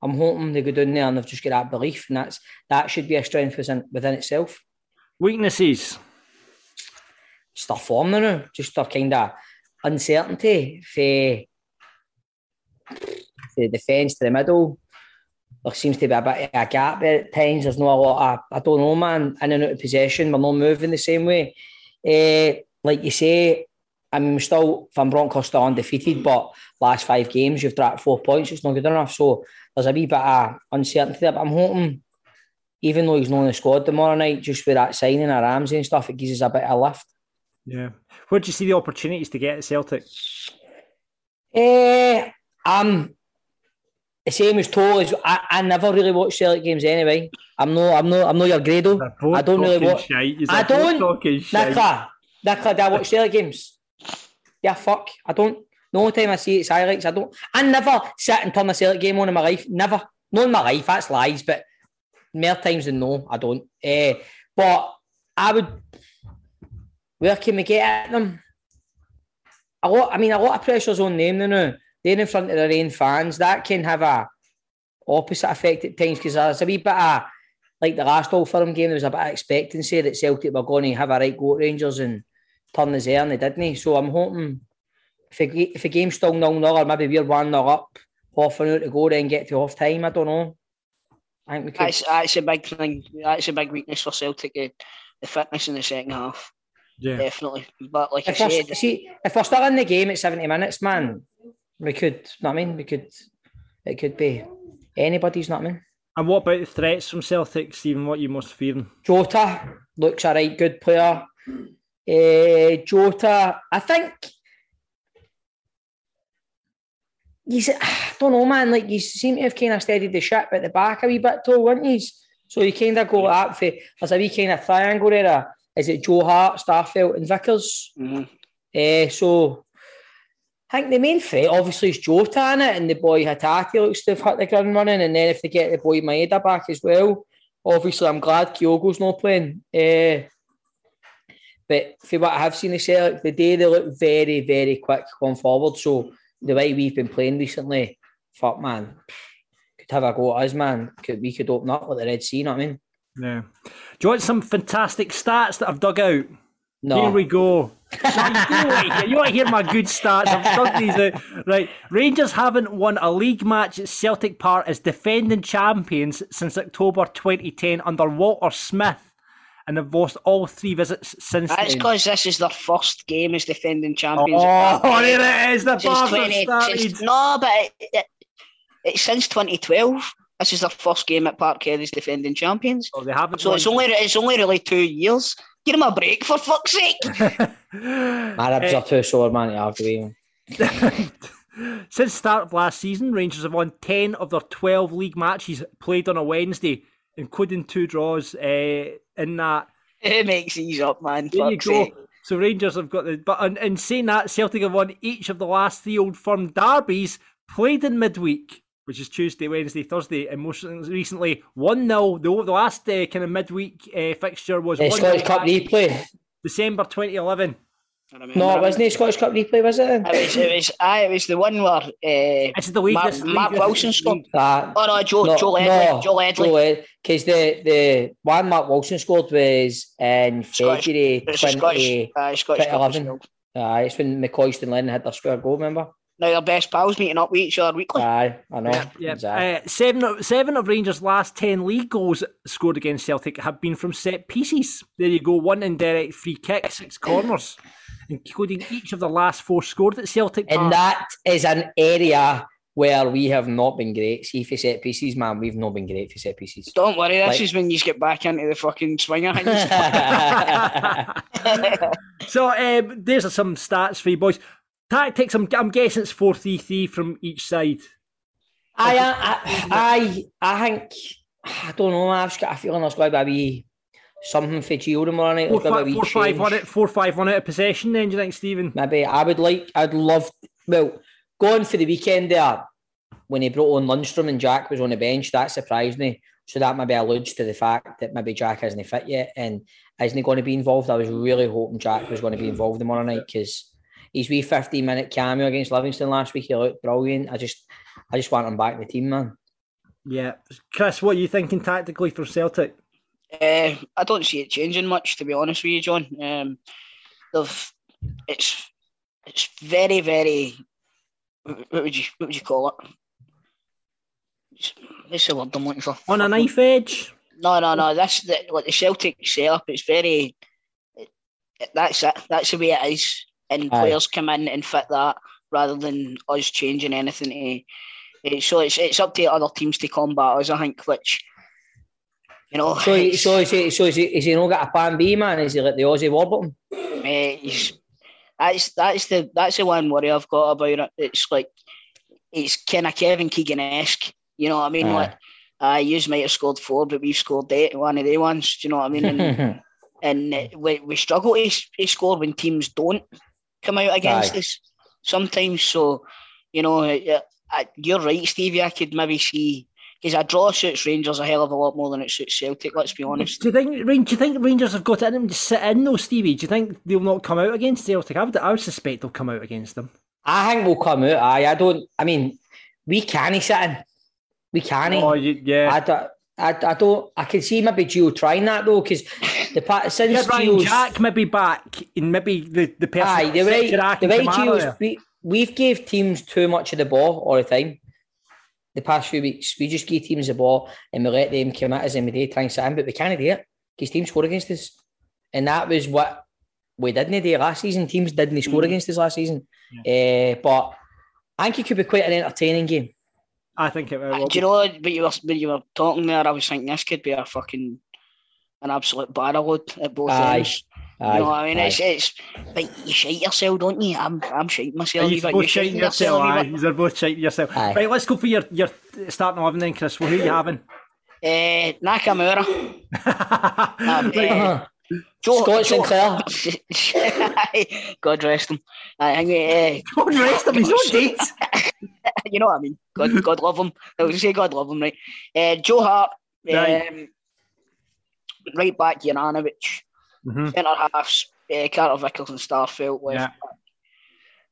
I'm hoping they go down there and they've just got that belief, and that's that should be a strength within, within itself. Weaknesses? It's their form now. Just their kind of uncertainty for the defence to the middle. There seems to be a bit of a gap there at times. There's not a lot of, I don't know, man, in and out of possession. We're not moving the same way. Uh, like you say... I mean, we're still, Van Bronckhorst are undefeated, but last five games, you've dropped four points, it's not good enough. So there's a wee bit of uncertainty there. But I'm hoping, even though he's not in the squad tomorrow night, just with that signing of Ramsey and stuff, it gives us a bit of lift. Yeah. Where do you see the opportunities to get at Celtic? Eh, I'm the same as Tol. I, I never really watch Celtic games anyway. I'm no, I'm no, I'm no your Grado. I don't really watch. I don't. Nicola, Nicola, do I watch Celtic games? Yeah, fuck. I don't. The only time I see it's highlights, I don't. I never sit and turn a Celtic game on in my life. Never. Not in my life. That's lies. But more times than no, I don't. Uh, but I would. Where can we get at them? A lot. I mean, a lot of pressure's on them now. They're in front of their own fans. That can have a opposite effect at times, because there's a wee bit of, like the last Old Firm game, there was a bit of expectancy that Celtic were going to have a right go at Rangers and turn is there, and they didn't. So I'm hoping if a, if a game's still nil nil, or maybe we're one nil up, half an hour to go, then get to half time. I don't know. I think we could. That's, that's a big thing. That's a big weakness for Celtic, uh, the fitness in the second half. Yeah, definitely. But like if I said, see, if we're still in the game at seventy minutes, man, we could. Know what I mean, we could. It could be anybody's. Know what I mean. And what about the threats from Celtic, Stephen? What are you most fearing? Jota looks a right good player. Uh, Jota, I think he's, I don't know, man, like you seem to have kind of steadied the ship at the back a wee bit too, weren't you? So you kind of go up for, there's a wee kind of triangle there. Is it Joe Hart, Starfelt and Vickers? Mm-hmm. Uh, so I think the main threat obviously is Jota in it, and the boy Hatati looks to have hit the ground running, and then if they get the boy Maeda back as well, obviously I'm glad Kyogo's not playing. Uh, but for what I have seen of Celtic today, they look very, very quick going forward. So the way we've been playing recently, fuck man, could have a go at us, man. Could, we could open up with the Red Sea, you know what I mean? Yeah. Do you want some fantastic stats that I've dug out? No. Here we go. No, you, want hear, you want to hear my good stats? I've dug these out. Right. Rangers haven't won a league match at Celtic Park as defending champions since October twenty ten under Walter Smith, and have lost all three visits since then. That's because this is their first game as defending champions. Oh, there it is. The bar started. No, but it, it, it, since twenty twelve. This is their first game at Parkhead as defending champions. Oh, they haven't. So won. it's only it's only really two years. Give them a break, for fuck's sake. My ribs uh, are too sore, man, to argue with. Since the start of last season, Rangers have won ten of their twelve league matches played on a Wednesday, including two draws uh, in that. It makes these up, man. There you go. Sake. So Rangers have got the... But in, in saying that, Celtic have won each of the last three Old Firm derbies played in midweek, which is Tuesday, Wednesday, Thursday, and most recently one nil. The, the last uh, kind of midweek uh, fixture was uh, Scottish Cup replay, December twenty eleven. No, it wasn't the Scottish Cup replay, was it? It was, it was, aye, it was the one where uh, it's the league, Mark, Mark Wilson scored. That, oh no, Joe, no, Joel Edley. No, Joel Edley. Because the, the one Mark Wilson scored was in Scottish, February twenty eleven. Aye, it's when McCoyston Lennon had their square goal, remember? Now their best pals meeting up with each other weekly. Aye, I know. Yeah, yeah. Exactly. Uh, seven, of, seven of Rangers' last ten league goals scored against Celtic have been from set pieces. There you go, one indirect free kick, six corners, including each of the last four scored at Celtic Park. And that is an area where we have not been great. See, for set pieces, man, we've not been great for set pieces. Don't worry, this like, is when you get back into the fucking swing of things. So um, there's some stats for you boys. Tactics, I'm, I'm guessing it's four three three from each side. I, I, I, I think, I don't know, I've just got a feeling there's going to be a wee something for Gio tomorrow night. four five one out of possession then, do you think, Stephen? Maybe. I would like, I'd love, well, going for the weekend there, when he brought on Lundstrom and Jack was on the bench, that surprised me. So that maybe alludes to the fact that maybe Jack isn't fit yet and isn't going to be involved. I was really hoping Jack was going to be involved tomorrow night because his wee fifteen minute cameo against Livingston last week, he looked brilliant. I just I just want him back in the team, man. Yeah. Chris, what are you thinking tactically for Celtic? Uh, I don't see it changing much, to be honest with you, John. Um, they've it's it's very, very what would you what would you call it? It's, it's the word I'm looking for. On a knife edge? No, no, no. That's the like the Celtic setup, it's very it, that's it. That's the way it is. And players Aye. come in and fit that rather than us changing anything. To, so it's it's up to other teams to combat us, I think, which, you know... So, he, so, is, he, so is, he, is he not got a plan B, man? Is he like the Aussie Warburton? Uh, that's, that's, the, that's the one worry I've got about it. It's like, it's kind of Kevin Keegan-esque, you know what I mean? Aye. Like, uh, yous might have scored four, but we've scored eight, one of they ones, do you know what I mean? And, and we, we struggle to, to score when teams don't come out against Aye. us sometimes. So, you know, you're right, Stevie. I could maybe see, because a draw suits Rangers a hell of a lot more than it suits Celtic, let's be honest. Do you think, do you think Rangers have got it in them to sit in though, Stevie? Do you think they'll not come out against Celtic? I would, I would suspect they'll come out against them. I think we'll come out. Aye, I don't, I mean, we can't sit in. We can't. Oh, you, yeah. I don't, I, I don't, I can see maybe Gio trying that though, because the since Ryan Jack maybe back and maybe the the person aye, the way, the way Gio's, we we've gave teams too much of the ball all the time. The past few weeks, we just gave teams the ball and we let them come at us and we did try and sit in, but we can't do it because teams score against us, and that was what we didn't do last season. Teams didn't score mm-hmm. against us last season, yeah. uh, but I think it could be quite an entertaining game. I think it will. Uh, do you know? But you were when you were talking there, I was thinking this could be a fucking an absolute barrel load at both aye. ends. Aye. You know what I mean? Aye. It's it's like you shite yourself, don't you? I'm I'm shiting myself. You're both shiting yourself. Aye. You're both shiting yourself. Aye. Right, let's go for your your starting eleven then, Chris. Well, who are you having? Uh, Nakamura. um, uh, uh-huh. Joe, Scott Joe, Sinclair. God rest him. I think, uh, God rest him. He's on date. You know what I mean? God, God love him. I was say God love him, right? Uh, Joe Hart, right. Um, right back Juranović, mm-hmm. centre halves, uh, Carter Vickers and Starfelt. Left yeah. back,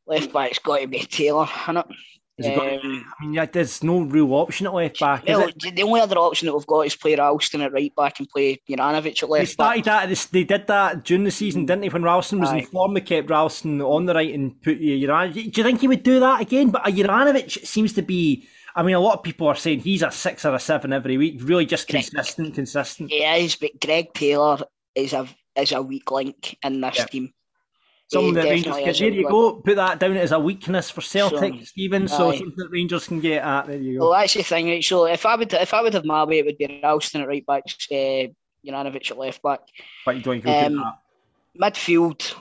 left back's got to be Taylor, hasn't it? Um, to, I mean, yeah, there's no real option at left back. Well, is it? The only other option that we've got is play Ralston at right back and play Juranović at left. They started back. That. They did that during the season, didn't they? When Ralston was Aye. in form, they kept Ralston on the right and put Juranović. Do you think he would do that again? But Juranović seems to be. I mean, a lot of people are saying he's a six or a seven every week. Really, just Greg, consistent, consistent. He is, but Greg Taylor is a is a weak link in this yeah. team. Something that Rangers can, there you go, put that down as a weakness for Celtic, so, Stephen, so aye. something that Rangers can get at, there you go. Well, that's the thing, right? So if I would if I would have my way, it would be Ralston at right back, uh, Juranović at left back. But you don't go um, that. Midfield,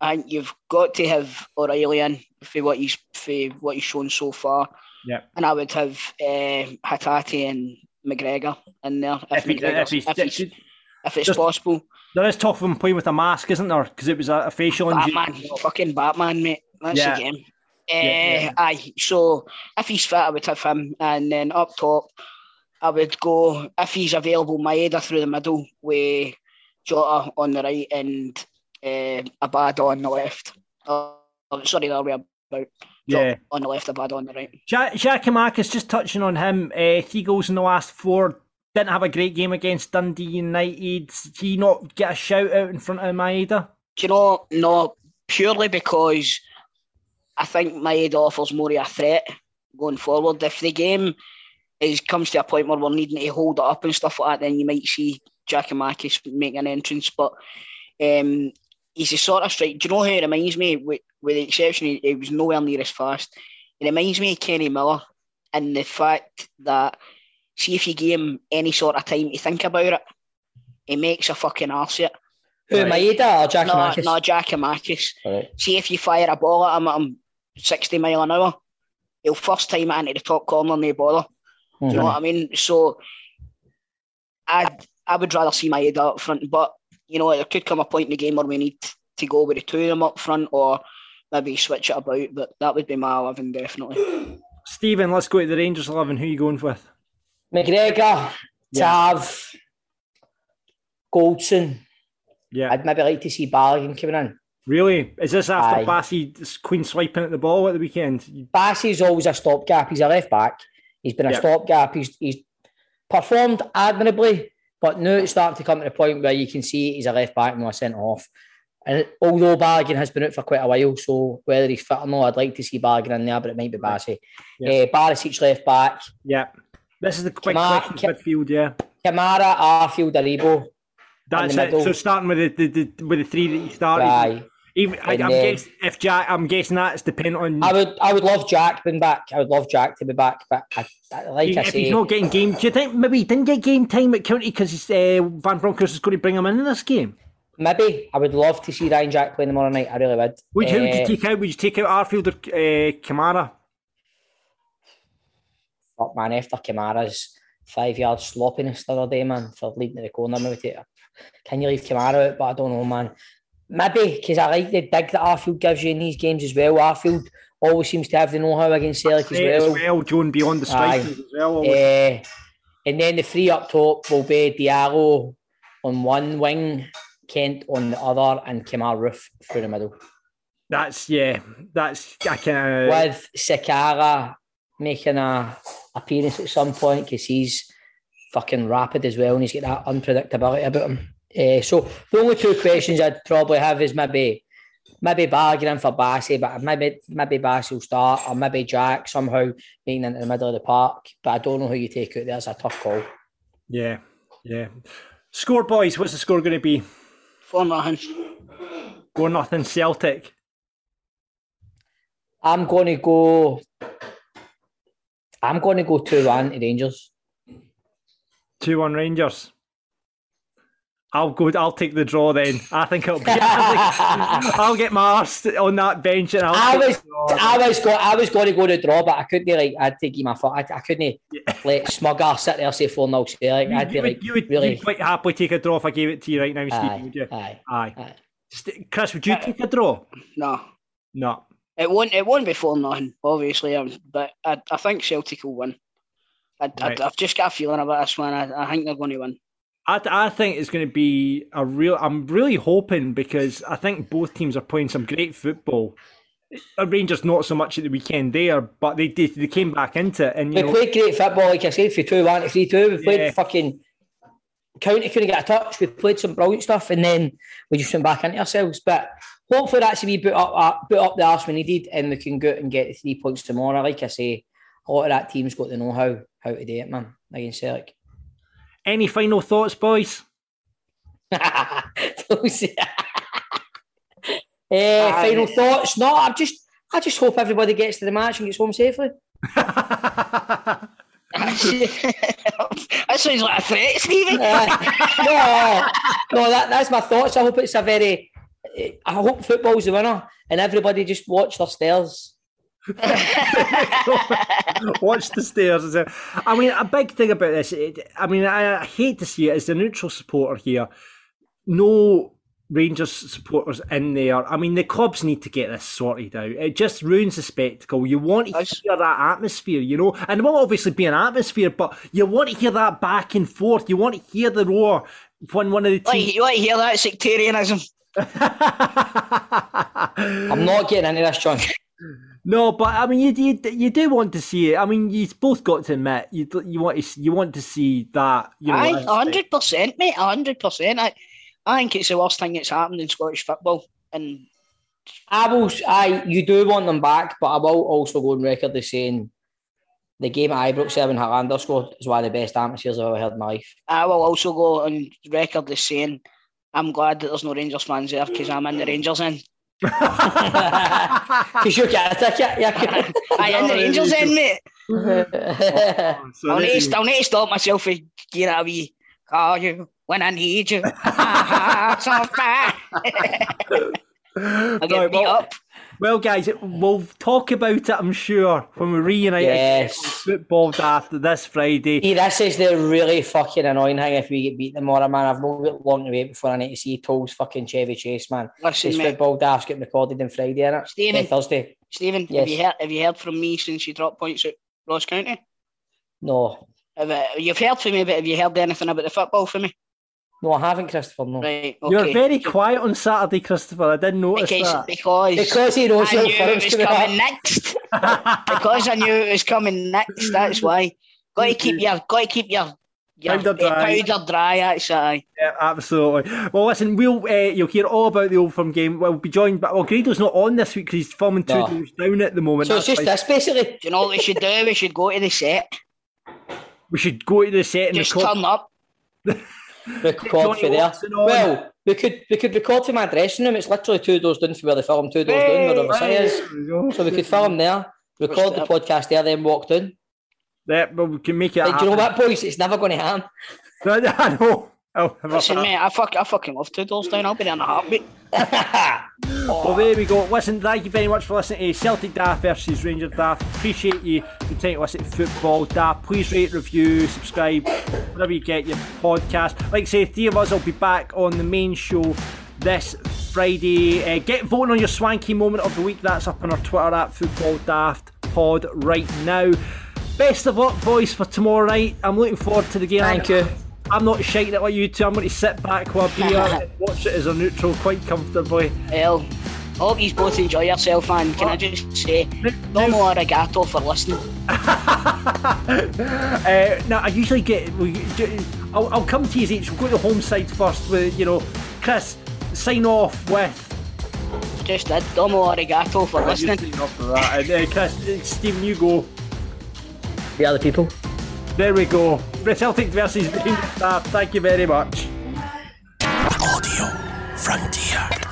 I think you've got to have O'Riley in for what he's for what he's shown so far. Yeah. And I would have uh, Hatati and McGregor in there, if, if, he, if, he's, if, he's, if, if it's just, possible. There is talk of him playing with a mask, isn't there? Because it was a, a facial injury. Batman, fucking Batman, mate. That's yeah. the game. Uh, yeah, yeah. Aye, so if he's fit, I would have him. And then up top, I would go, if he's available, Maeda through the middle with Jota on the right and uh, Amad on the left. Oh, sorry, the other way about. Yeah. On the left, Amad on the right. Giacomakis, just touching on him, uh, three goals in the last four. Didn't have a great game against Dundee United. Did he not get a shout out in front of Maeda? Do you know, no, purely because I think Maeda offers more of a threat going forward. If the game is comes to a point where we're needing to hold it up and stuff like that, then you might see Giacomakis make an entrance. But um, he's the sort of strike. Do you know who he reminds me? With, with the exception, he, he was nowhere near as fast. He reminds me of Kenny Miller, and the fact that. See if you give him any sort of time to think about it, he makes a fucking arse of it. Who, right. Maeda or Giacomakis? No, no Giacomakis. Right. See if you fire a ball at him at him sixty mile an hour, he'll first time it into the top corner and they bother. Mm-hmm. Do you know what I mean? So I I would rather see Maeda up front, but you know, there could come a point in the game where we need to go with the two of them up front or maybe switch it about, but that would be my eleven, definitely. Stephen, let's go to the Rangers eleven. Who are you going with? McGregor, yeah. Tav, Goldson. Yeah. I'd maybe like to see Balogun coming in. Really? Is this after Aye. Bassey queen swiping at the ball at the weekend? Bassey's always a stopgap. He's a left back. He's been a yeah. stopgap. He's he's performed admirably, but now it's starting to come to the point where you can see he's a left back and not a centre off. And although Balogun has been out for quite a while, so whether he's fit or not, I'd like to see Balogun in there, but it might be Bassey. Yeah. Uh, Barisic left back. Yeah. This is the quick question K- midfield, yeah. Kamara, Arfield, Aribo. That's it. Middle. So starting with the, the, the with the three that you started. Aye. Even, I, I'm then, guessing if Jack, I'm guessing that's dependent on. I would, I would love Jack being back. I would love Jack to be back, but I, I, like if I say, he's not getting game, do you think maybe he didn't get game time at County because uh, Van Bronckhorst is going to bring him in in this game? Maybe I would love to see Ryan Jack playing tomorrow night. I really would. Would you, uh, who would you take out? Would you take out Arfield or uh, Kamara? Up, man, after Kamara's five yard sloppiness the other day, man, for leading to the corner, maybe can you leave Kamara out? But I don't know, man. Maybe because I like the dig that Arfield gives you in these games as well. Arfield always seems to have the know how against Celtic as well. As well, John, beyond the strikers as well. Uh, and then the three up top will be Diallo on one wing, Kent on the other, and Kamara Roofe through the middle. That's yeah, that's I can uh... with Sakara making a appearance at some point because he's fucking rapid as well and he's got that unpredictability about him. Uh, so the only two questions I'd probably have is maybe maybe bargaining for Bassey, but maybe maybe Bassey will start or maybe Jack somehow being into the middle of the park. But I don't know who you take out there. It's a tough call. Yeah, yeah. Score, boys. What's the score going to be? Four nothing. Four nothing Celtic. I'm going to go. I'm going to go two one to Rangers. two one Rangers. I'll go. I'll take the draw then. I think I'll. Be, I think I'll get my arse on that bench, and I'll I was, the draw. I was, go, I was going to go to draw, but I couldn't. Like, I'd take him my foot. I, I couldn't let like, Smugger sit there say four nil. Like, I'd be would, like, you would really you'd quite happily take a draw if I gave it to you right now, Steve. Aye, would you? Aye, aye. aye. St- Chris, would you aye. take a draw? No, no. It won't. It won't be four nothing. Obviously, um, but I, I think Celtic will win. I, right. I, I've just got a feeling about this one. I, I think they're going to win. I, I think it's going to be a real... I'm really hoping, because I think both teams are playing some great football. Rangers not so much at the weekend there, but they they, they came back into it. And, you we know, played great football, like I said, for two one, three two. We played yeah. fucking... County couldn't get a touch. We played some brilliant stuff, and then we just went back into ourselves. But hopefully that's we boot up, up, boot up the arse we needed, and we can go out and get the three points tomorrow. Like I say, a lot of that team's got the know-how, how to do it, man, against Celtic. Any final thoughts, boys? uh, final thoughts? No, I just, I just hope everybody gets to the match and gets home safely. That sounds like a threat, Stephen. uh, no, no, that, that's my thoughts. I hope it's a very. I hope football's the winner, and everybody just watch their stairs. Watch the stairs. I mean, a big thing about this, it, I mean, I, I hate to see it as the neutral supporter here. No Rangers supporters in there. I mean, the clubs need to get this sorted out. It just ruins the spectacle. You want to hear that atmosphere, you know, and it will obviously be an atmosphere, but you want to hear that back and forth. You want to hear the roar when one of the teams. Like, you want to hear that sectarianism. I'm not getting into this, John. No, but I mean, you you you do want to see it. I mean, you've both got to admit you you want to you want to see that. You know, aye, a hundred percent, mate, a hundred percent. I I think it's the worst thing that's happened in Scottish football. And I will, I you do want them back, but I will also go on record as saying the game at Ibrox seven Hollander scored is one of the best amateurs I've ever heard in my life. I will also go on record as saying I'm glad that there's no Rangers fans there, because I'm in the Rangers end. Because you get a ticket, yeah. I'm in the Rangers end, mate. I'll need to stop myself for getting a wee call you when I need you. So far. I'll get right, beat well, up. Well, guys, we'll talk about it, I'm sure, when we reunite yes. Football Daft this Friday. See, this is the really fucking annoying thing if we get beaten tomorrow, man. I've not got long to wait before I need to see Toll's fucking Chevy Chase, man. Listen, this mate, Football Daft's getting recorded on Friday, innit? Stephen, yeah, Thursday. Stephen, yes. have, you heard, have you heard from me since you dropped points at Ross County? No. Have, uh, you've heard from me, but have you heard anything about the football for me? No, I haven't, Christopher, no. Right, okay. You were very quiet on Saturday, Christopher. I didn't notice because, that. Because, because he knows I knew it was coming next. Because I knew it was coming next, that's why. Got to keep your, got to keep your, your powder, dry. powder dry, actually. Yeah, absolutely. Well, listen, we'll uh, you'll hear all about the Old Firm game. We'll be joined by... Well, Greedo's not on this week because he's filming two no. days down at the moment. So it's just this, basically. You know what we should do? We should go to the set. We should go to the set and... Just record. Turn up. Record for there. Well, we could we could record from my dressing room. It's literally two doors down from where they film, two doors hey, down, whatever it is. So we could film there, record the podcast there, then walk down. Yeah, but we can make it. Like, do you know what, boys? It's never going to happen. No, I know. Oh, listen, mate, I, fuck, I fucking love two doors down. I'll be there in a heartbeat. Oh. Well, there we go. Listen, thank you very much for listening to Celtic Daft versus Ranger Daft. Appreciate you continuing to listen to Football Daft. Please rate, review, subscribe, wherever you get your podcast. Like I say, three of us will be back on the main show this Friday. Uh, get voting on your swanky moment of the week. That's up on our Twitter at Football Daft Pod right now. Best of luck, boys, for tomorrow night. I'm looking forward to the game. Thank you. I'm not shaking it like you two. I'm going to sit back with a beer and watch it as a neutral quite comfortably. Well, I hope you both enjoy yourself, and can I just say, domo arigato for listening. uh, now, I usually get... I'll, I'll come to you each. We'll go to the home side first with, you know, Chris, sign off with... Just did. Domo arigato for listening. Sign off with that. And, uh, Chris, Stephen, you go. The other people. There we go. Celtic versus Rangers Daft. Thank you very much. Audio Frontier.